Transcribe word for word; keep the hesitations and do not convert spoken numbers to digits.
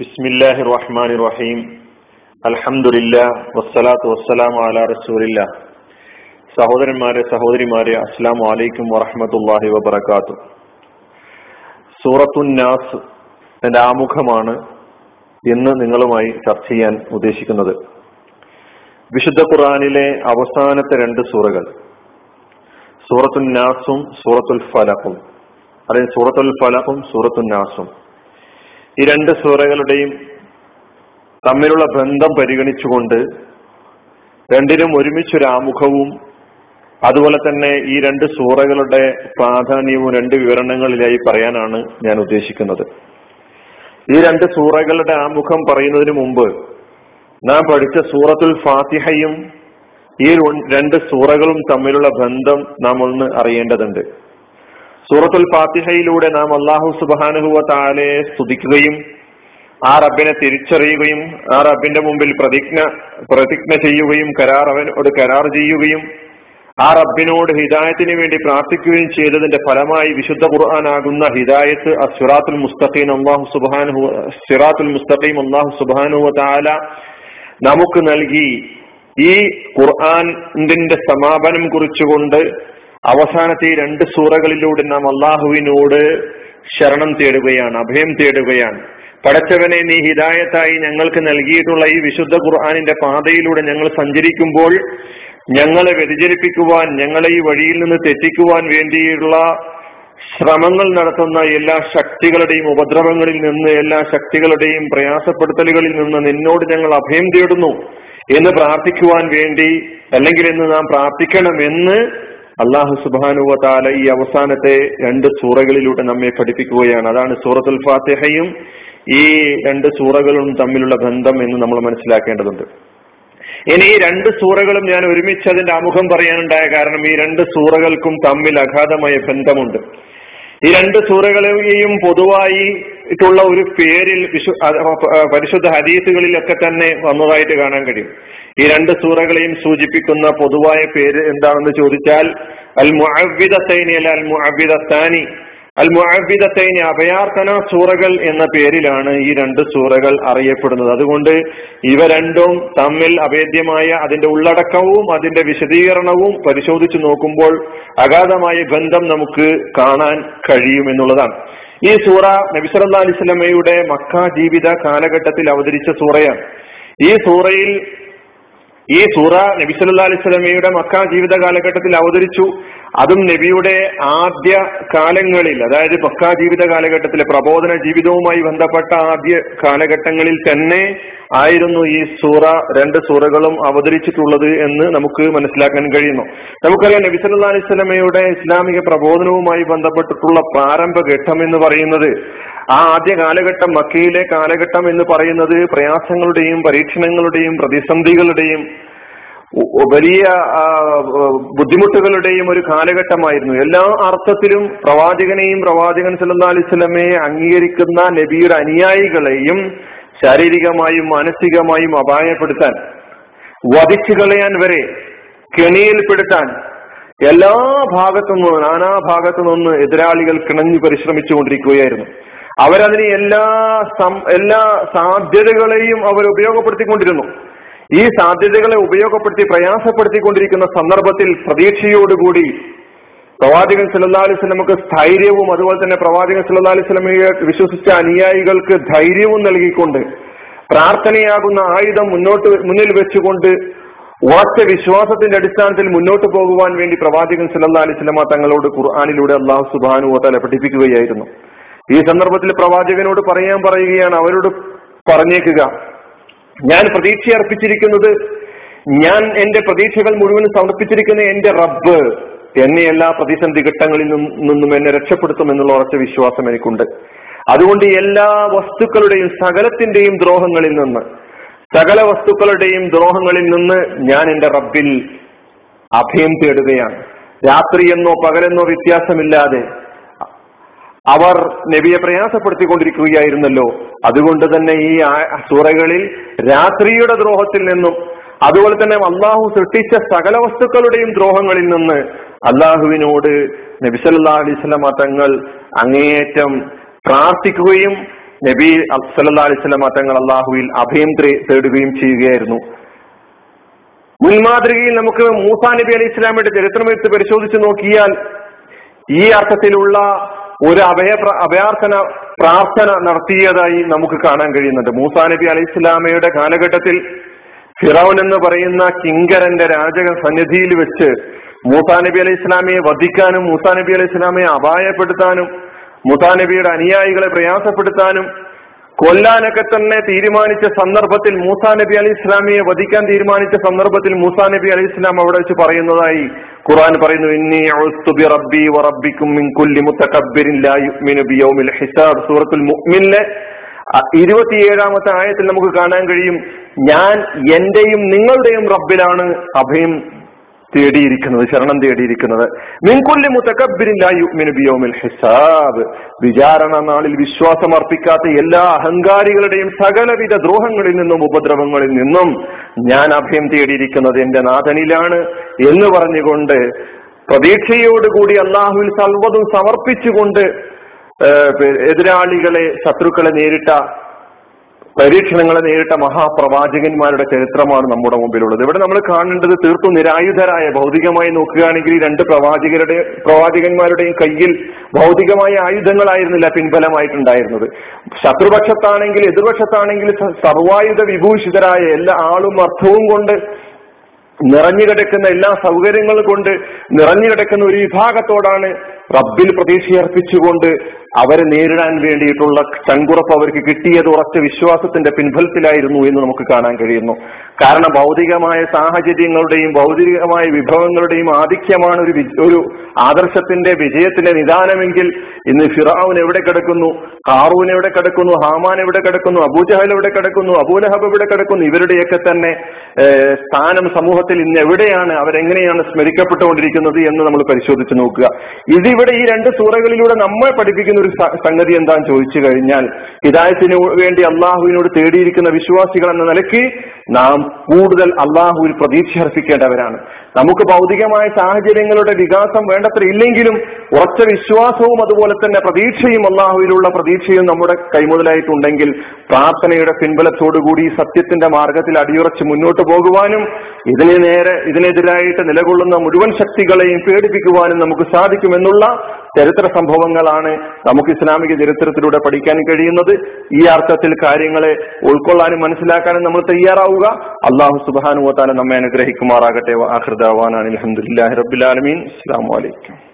ബിസ്മില്ലാഹിർ റഹ്മാനിർ റഹീം. അൽഹംദുലില്ലാഹ് വസ്സലാത്തു വസ്സലാമു അലാ റസൂലില്ലാഹ്. സഹോദരന്മാരെ, സഹോദരിമാരെ, അസ്സലാമു അലൈക്കും വറഹ്മത്തുള്ളാഹി വബറകാതുഹു. സൂറത്തുൻ നാസ് എന്ന ആമുഖമാണ് ഇന്ന് നിങ്ങളുമായി ചർച്ച ചെയ്യാൻ ഉദ്ദേശിക്കുന്നത്. വിശുദ്ധ ഖുർആനിലെ അവസാനത്തെ രണ്ട് സൂറകൾ, സൂറത്തുൻ നാസും സൂറത്തുൽ ഫലഖും, അല്ലെങ്കിൽ സൂറത്തുൽ ഫലഖും സൂറത്തുൻ നാസും, ഈ രണ്ട് സൂറകളുടെയും തമ്മിലുള്ള ബന്ധം പരിഗണിച്ചുകൊണ്ട് രണ്ടിനും ഒരുമിച്ചൊരു ആമുഖവും അതുപോലെ തന്നെ ഈ രണ്ട് സൂറകളുടെ പ്രാധാന്യവും രണ്ട് വിവരണങ്ങളിലായി പറയാനാണ് ഞാൻ ഉദ്ദേശിക്കുന്നത്. ഈ രണ്ട് സൂറകളുടെ ആമുഖം പറയുന്നതിന് മുമ്പ് നാം പഠിച്ച സൂറത്തുൽ ഫാത്തിഹയും ഈ രണ്ട് സൂറകളും തമ്മിലുള്ള ബന്ധം നാം ഒന്ന് അറിയേണ്ടതുണ്ട്. സൂറത്തുൽ ഫാത്തിഹയിലൂടെ നാം അല്ലാഹു സുബ്ഹാനഹു വ തആലയെ സ്തുതിക്കുകയും ആ റബ്ബിനെ തിരിച്ചറിയുകയും ആ റബ്ബിന്റെ മുമ്പിൽ പ്രതിജ്ഞ പ്രതിജ്ഞ ചെയ്യുകയും കരാർ അവനോട് കരാർ ചെയ്യുകയും ആ റബ്ബിനോട് ഹിദായത്തിന് വേണ്ടി പ്രാർത്ഥിക്കുകയും ചെയ്തതിന്റെ ഫലമായി വിശുദ്ധ ഖുർആനാകുന്ന ഹിദായത്ത് അസ്സിറാത്തുൽ മുസ്തഖീം അല്ലാഹു സുബ്ഹാനഹു സിറാത്തുൽ മുസ്തഖീം അല്ലാഹു സുബ്ഹാനഹു വ തആല നമുക്ക് നൽകി. ഈ ഖുർആന്റെ സമാപനം കുറിച്ചുകൊണ്ട് അവസാനത്തെ ഈ രണ്ട് സൂറകളിലൂടെ നാം അള്ളാഹുവിനോട് ശരണം തേടുകയാണ്, അഭയം തേടുകയാണ്. പടച്ചവനെ, നീ ഹിദായത്തായി ഞങ്ങൾക്ക് നൽകിയിട്ടുള്ള ഈ വിശുദ്ധ ഖുർആനിന്റെ പാതയിലൂടെ ഞങ്ങൾ സഞ്ചരിക്കുമ്പോൾ ഞങ്ങളെ വ്യതിചലിപ്പിക്കുവാൻ, ഞങ്ങളെ ഈ വഴിയിൽ നിന്ന് തെറ്റിക്കുവാൻ വേണ്ടിയുള്ള ശ്രമങ്ങൾ നടത്തുന്ന എല്ലാ ശക്തികളുടെയും ഉപദ്രവങ്ങളിൽ നിന്ന്, എല്ലാ ശക്തികളുടെയും പ്രയാസപ്പെടുത്തലുകളിൽ നിന്ന് നിന്നോട് ഞങ്ങൾ അഭയം തേടുന്നു എന്ന് പ്രാർത്ഥിക്കുവാൻ വേണ്ടി, അല്ലെങ്കിൽ എന്ന് നാം പ്രാർത്ഥിക്കണമെന്ന് അള്ളാഹു സുബ്ഹാനഹു വ തആല ഈ അവസാനത്തെ രണ്ട് സൂറകളിലൂടെ നമ്മെ പഠിപ്പിക്കുകയാണ്. അതാണ് സൂറത്തുൽ ഫാത്തിഹയും ഈ രണ്ട് സൂറകളും തമ്മിലുള്ള ബന്ധം എന്ന് നമ്മൾ മനസ്സിലാക്കേണ്ടതുണ്ട്. ഇനി ഈ രണ്ട് സൂറകളും ഞാൻ ഒരുമിച്ച് അതിന്റെ ആമുഖം പറയാനുണ്ടായ കാരണം ഈ രണ്ട് സൂറകൾക്കും തമ്മിൽ അഗാധമായ ബന്ധമുണ്ട്. ഈ രണ്ട് സൂറകളെയും പൊതുവായിട്ടുള്ള ഒരു പേരിൽ വിശു പരിശുദ്ധ ഹദീസുകളിലൊക്കെ തന്നെ വന്നതായിട്ട് കാണാൻ കഴിയും. ഈ രണ്ട് സൂറകളെയും സൂചിപ്പിക്കുന്ന പൊതുവായ പേര് എന്താണെന്ന് ചോദിച്ചാൽ അൽ മുഅവ്വിദതൈനി അല്ല അൽ മുഅവ്വിദതാനി അൽ മുഅവ്വിദതൈനി അഭയാർത്ഥന സൂറകൾ എന്ന പേരിലാണ് ഈ രണ്ട് സൂറകൾ അറിയപ്പെടുന്നത്. അതുകൊണ്ട് ഇവ രണ്ടും തമ്മിൽ അഭേദ്യമായ അതിന്റെ ഉള്ളടക്കവും അതിന്റെ വിശദീകരണവും പരിശോധിച്ചു നോക്കുമ്പോൾ അഗാധമായ ബന്ധം നമുക്ക് കാണാൻ കഴിയുമെന്നുള്ളതാണ്. ഈ സൂറ നബി സല്ലല്ലാഹു അലൈഹി വസല്ലമയുടെ മക്ക ജീവിത കാലഘട്ടത്തിൽ അവതരിച്ച സൂറയാണ്. ഈ സൂറയിൽ ഈ സൂറ നബി സല്ലല്ലാഹു അലൈഹി വസല്ലമയുടെ മക്ക ജീവിത കാലഘട്ടത്തിൽ അവതരിച്ചു. അതും നബിയുടെ ആദ്യ കാലങ്ങളിൽ, അതായത് മക്ക ജീവിത കാലഘട്ടത്തിലെ പ്രബോധന ജീവിതവുമായി ബന്ധപ്പെട്ട ആദ്യ കാലഘട്ടങ്ങളിൽ തന്നെ ആയിരുന്നു ഈ സൂറ, രണ്ട് സൂറകളും അവതരിച്ചിട്ടുള്ളത് എന്ന് നമുക്ക് മനസ്സിലാക്കാൻ കഴിയുന്നു. നമുക്കറിയാം, നബി സല്ലല്ലാഹു അലൈഹി വസല്ലമയുടെ ഇസ്ലാമിക പ്രബോധനവുമായി ബന്ധപ്പെട്ടിട്ടുള്ള പ്രാരംഭഘട്ടം എന്ന് പറയുന്നത്, ആ ആദ്യ കാലഘട്ടം, മക്കയിലെ കാലഘട്ടം എന്ന് പറയുന്നത് പ്രയാസങ്ങളുടെയും പരീക്ഷണങ്ങളുടെയും പ്രതിസന്ധികളുടെയും വലിയ ബുദ്ധിമുട്ടുകളുടെയും ഒരു കാലഘട്ടമായിരുന്നു. എല്ലാ അർത്ഥത്തിലും പ്രവാചകനെയും പ്രവാചകൻ സല്ലല്ലാഹു അലൈഹി വസല്ലമയെ അംഗീകരിക്കുന്ന നബിയുടെ അനുയായികളെയും ശാരീരികമായും മാനസികമായും അപായപ്പെടുത്താൻ, വധിച്ചു കളയാൻ വരെ, കെണിയിൽപ്പെടുത്താൻ എല്ലാ ഭാഗത്തു നിന്ന്, നാനാ ഭാഗത്തു നിന്ന് എതിരാളികൾ കിണഞ്ഞു പരിശ്രമിച്ചു കൊണ്ടിരിക്കുകയായിരുന്നു. അവരതിന് എല്ലാ എല്ലാ സാധ്യതകളെയും അവർ ഉപയോഗപ്പെടുത്തിക്കൊണ്ടിരുന്നു. ഈ സാധ്യതകളെ ഉപയോഗപ്പെടുത്തി പ്രയാസപ്പെടുത്തിക്കൊണ്ടിരിക്കുന്ന സന്ദർഭത്തിൽ പ്രതീക്ഷയോടുകൂടി പ്രവാചകൻ സല്ലല്ലാഹു അലൈഹി വസല്ലമക്ക് സ്ഥൈര്യവും അതുപോലെ തന്നെ പ്രവാചകൻ സല്ലല്ലാഹു അലൈഹി വസല്ലമയെ വിശ്വസിച്ച അനുയായികൾക്ക് ധൈര്യവും നൽകിക്കൊണ്ട്, പ്രാർത്ഥനയാകുന്ന ആയുധം മുന്നോട്ട് മുന്നിൽ വെച്ചുകൊണ്ട്, ഉറച്ച വിശ്വാസത്തിന്റെ അടിസ്ഥാനത്തിൽ മുന്നോട്ട് പോകുവാൻ വേണ്ടി പ്രവാചകൻ സല്ലല്ലാഹു അലൈഹി വസല്ലമ തങ്ങളോട് ഖുർആനിലൂടെ അല്ലാഹു സുബ്ഹാനഹു വ തആല പഠിപ്പിക്കുകയായിരുന്നു. ഈ സന്ദർഭത്തിൽ പ്രവാചകനോട് പറയാൻ പറയുകയാണ്, അവരോട് പറഞ്ഞേക്കുക, ഞാൻ പ്രതീക്ഷയർപ്പിച്ചിരിക്കുന്നത്, ഞാൻ എന്റെ പ്രതീക്ഷകൾ മുഴുവൻ സമർപ്പിച്ചിരിക്കുന്ന എന്റെ റബ്ബ് എന്നെ എല്ലാ പ്രതിസന്ധി ഘട്ടങ്ങളിൽ നിന്നും എന്നെ രക്ഷപ്പെടുത്തും എന്നുള്ള ഉറച്ച വിശ്വാസം എനിക്കുണ്ട്. അതുകൊണ്ട് എല്ലാ വസ്തുക്കളുടെയും സകലത്തിന്റെയും ദ്രോഹങ്ങളിൽ നിന്ന് സകല വസ്തുക്കളുടെയും ദ്രോഹങ്ങളിൽ നിന്ന് ഞാൻ എന്റെ റബ്ബിൽ അഭയം തേടുകയാണ്. രാത്രിയെന്നോ പകലെന്നോ വ്യത്യാസമില്ലാതെ അവർ നബിയെ പ്രയാസപ്പെടുത്തിക്കൊണ്ടിരിക്കുകയായിരുന്നല്ലോ. അതുകൊണ്ട് തന്നെ ഈ സൂറകളിൽ രാത്രിയുടെ ദ്രോഹത്തിൽ നിന്നും അതുപോലെ തന്നെ അള്ളാഹു സൃഷ്ടിച്ച സകല വസ്തുക്കളുടെയും ദ്രോഹങ്ങളിൽ നിന്ന് അള്ളാഹുവിനോട് നബി സല്ലല്ലാഹു അലൈഹി വസല്ലമ തങ്ങൾ അങ്ങേയറ്റം പ്രാർത്ഥിക്കുകയും നബി സല്ലല്ലാഹു അലൈഹി വസല്ലം തങ്ങൾ അള്ളാഹുവിൽ അഭയം തേടുകയും ചെയ്യുകയായിരുന്നു. മുൻമാതൃകയിൽ നമുക്ക് മൂസാ നബി അലൈഹി ഇസ്ലാമിന്റെ ചരിത്രമെടുത്ത് പരിശോധിച്ചു നോക്കിയാൽ ഈ അർത്ഥത്തിലുള്ള ഒരു അഭയ അഭയാർത്ഥന പ്രാർത്ഥന നടത്തിയതായി നമുക്ക് കാണാൻ കഴിയുന്നുണ്ട്. മൂസാ നബി അലൈഹി ഇസ്ലാമയുടെ കാലഘട്ടത്തിൽ ഫിറൗൻ എന്ന് പറയുന്ന കിങ്കരന്റെ രാജക സന്നിധിയിൽ വെച്ച് മൂസാ നബി അലൈഹി ഇസ്ലാമിയെ വധിക്കാനും മൂസാ നബി അലൈഹി ഇസ്ലാമിയെ അപായപ്പെടുത്താനും മൂസാ നബിയുടെ അനുയായികളെ പ്രയാസപ്പെടുത്താനും കൊല്ലാനൊക്കെ തന്നെ തീരുമാനിച്ച സന്ദർഭത്തിൽ മൂസാ നബി അലൈഹി ഇസ്ലാമിയെ വധിക്കാൻ തീരുമാനിച്ച സന്ദർഭത്തിൽ മൂസാ നബി അലൈഹി ഇസ്ലാം അവിടെ വെച്ച് പറയുന്നതായി ഖുർആൻ പറയുന്നു, ഇന്നി ഉസ്തു ബി റബ്ബി വ റബ്ബികും മിൻ കുല്ലി മുതകബ്ബിരിൻ ലാ യുമിനു ബി യൗമിൽ ഹിസാബ്. സൂറത്തുൽ മുഅ്മിനിലെ ഇരുപത്തിയേഴാമത്തെ ആയത്തിൽ നമുക്ക് കാണാൻ കഴിയും, ഞാൻ എന്റെയും നിങ്ങളുടെയും റബ്ബിലാണ് അഭയം തേടിയിരിക്കുന്നത്, ശരണം തേടിയിരിക്കുന്നത്. മിൻകുല്ലി മുതകബ്ബിരിൻ ലാ യുഅ്മിനു ബിയൗമിൽ ഹിസാബ്. വിചാരണ നാളിൽ വിശ്വാസം അർപ്പിക്കാത്ത എല്ലാ അഹങ്കാരികളുടെയും സകലവിധ ദ്രോഹങ്ങളിൽ നിന്നും ഉപദ്രവങ്ങളിൽ നിന്നും ഞാൻ അഭയം തേടിയിരിക്കുന്നത് എന്റെ നാഥനിലാണ് എന്ന് പറഞ്ഞുകൊണ്ട് പ്രതീക്ഷയോടുകൂടി അള്ളാഹുവിൽ സർവ്വതും സമർപ്പിച്ചുകൊണ്ട് എതിരാളികളെ ശത്രുക്കളെ നേരിട്ട പരീക്ഷണങ്ങളെ നേരിട്ട മഹാപ്രവാചകന്മാരുടെ ചരിത്രമാണ് നമ്മുടെ മുമ്പിലുള്ളത്. ഇവിടെ നമ്മൾ കാണേണ്ടത് തീർത്തും നിരായുധരായ, ഭൗതികമായി നോക്കുകയാണെങ്കിൽ രണ്ട് പ്രവാചകരുടെ പ്രവാചകന്മാരുടെയും കയ്യിൽ ഭൗതികമായ ആയുധങ്ങളായിരുന്നില്ല പിൻബലമായിട്ടുണ്ടായിരുന്നത്. ശത്രുപക്ഷത്താണെങ്കിൽ എതിർപക്ഷത്താണെങ്കിൽ സർവായുധ വിഭൂഷിതരായ എല്ലാ ആളും അർത്ഥവും കൊണ്ട് നിറഞ്ഞു കിടക്കുന്ന എല്ലാ സൗകര്യങ്ങൾ കൊണ്ട് നിറഞ്ഞു കിടക്കുന്ന ഒരു വിഭാഗത്തോടാണ് റബ്ബിൽ പ്രതീക്ഷയർപ്പിച്ചുകൊണ്ട് അവരെ നേരിടാൻ വേണ്ടിയിട്ടുള്ള ചങ്കുറപ്പ് അവർക്ക് കിട്ടിയത് ഉറച്ച വിശ്വാസത്തിന്റെ പിൻബലത്തിലായിരുന്നു എന്ന് നമുക്ക് കാണാൻ കഴിയുന്നു. കാരണം ഭൗതികമായ സാഹചര്യങ്ങളുടെയും ഭൗതികമായ വിഭവങ്ങളുടെയും ആധിക്യമാണ് ഒരു ഒരു ആദർശത്തിന്റെ വിജയത്തിന്റെ നിദാനമെങ്കിൽ ഇന്ന് ഫിറഔൻ എവിടെ കിടക്കുന്നു, ഖാറൂൻ എവിടെ കിടക്കുന്നു, ഹാമാൻ എവിടെ കിടക്കുന്നു, അബൂജഹൽ എവിടെ കിടക്കുന്നു, അബൂലഹബ് എവിടെ കിടക്കുന്നു, ഇവരുടെയൊക്കെ തന്നെ സ്ഥാനം സമൂഹത്തിൽ ഇന്ന് എവിടെയാണ്, അവരെങ്ങനെയാണ് സ്മരിക്കപ്പെട്ടുകൊണ്ടിരിക്കുന്നത് എന്ന് നമ്മൾ പരിശോധിച്ചു നോക്കുക. ഇതിവിടെ ഈ രണ്ട് സൂറകളിലൂടെ നമ്മൾ പഠിപ്പിക്കുന്ന ഒരു സംഗതി എന്താന്ന് ചോദിച്ചു കഴിഞ്ഞാൽ, ഹിദായത്തിന് വേണ്ടി അള്ളാഹുവിനോട് തേടിയിരിക്കുന്ന വിശ്വാസികൾ എന്ന നിലയ്ക്ക് നാം കൂടുതൽ അള്ളാഹുവിൽ പ്രതീക്ഷ അർപ്പിക്കേണ്ടവരാണ്. നമുക്ക് ഭൗതികമായ സാഹചര്യങ്ങളുടെ വികാസം വേണ്ടത്ര ഇല്ലെങ്കിലും ഉറച്ച വിശ്വാസവും അതുപോലെ തന്നെ പ്രതീക്ഷയും അള്ളാഹുവിലുള്ള പ്രതീക്ഷയും നമ്മുടെ കൈമുതലായിട്ടുണ്ടെങ്കിൽ പ്രാർത്ഥനയുടെ പിൻബലത്തോടുകൂടി സത്യത്തിന്റെ മാർഗത്തിൽ അടിയുറച്ച് മുന്നോട്ട് പോകുവാനും ഇതിനെ നേരെ ഇതിനെതിരായിട്ട് നിലകൊള്ളുന്ന മുഴുവൻ ശക്തികളെയും പേടിപ്പിക്കുവാനും നമുക്ക് സാധിക്കുമെന്നുള്ള ചരിത്ര സംഭവങ്ങളാണ് നമുക്ക് ഇസ്ലാമിക ചരിത്രത്തിലൂടെ പഠിക്കാൻ കഴിയുന്നത്. ഈ അർത്ഥത്തിൽ കാര്യങ്ങളെ ഉൾക്കൊള്ളാനും മനസ്സിലാക്കാനും നമ്മൾ തയ്യാറാവുക. അള്ളാഹു സുബ്ഹാനഹു വ തആല നമ്മെ അനുഗ്രഹിക്കുമാറാകട്ടെ. വ ആഖിറു ദഅ്വാനാ അൽഹംദുലില്ലാഹി റബ്ബിൽ ആലമീൻ. അസ്സലാമു അലൈക്കും.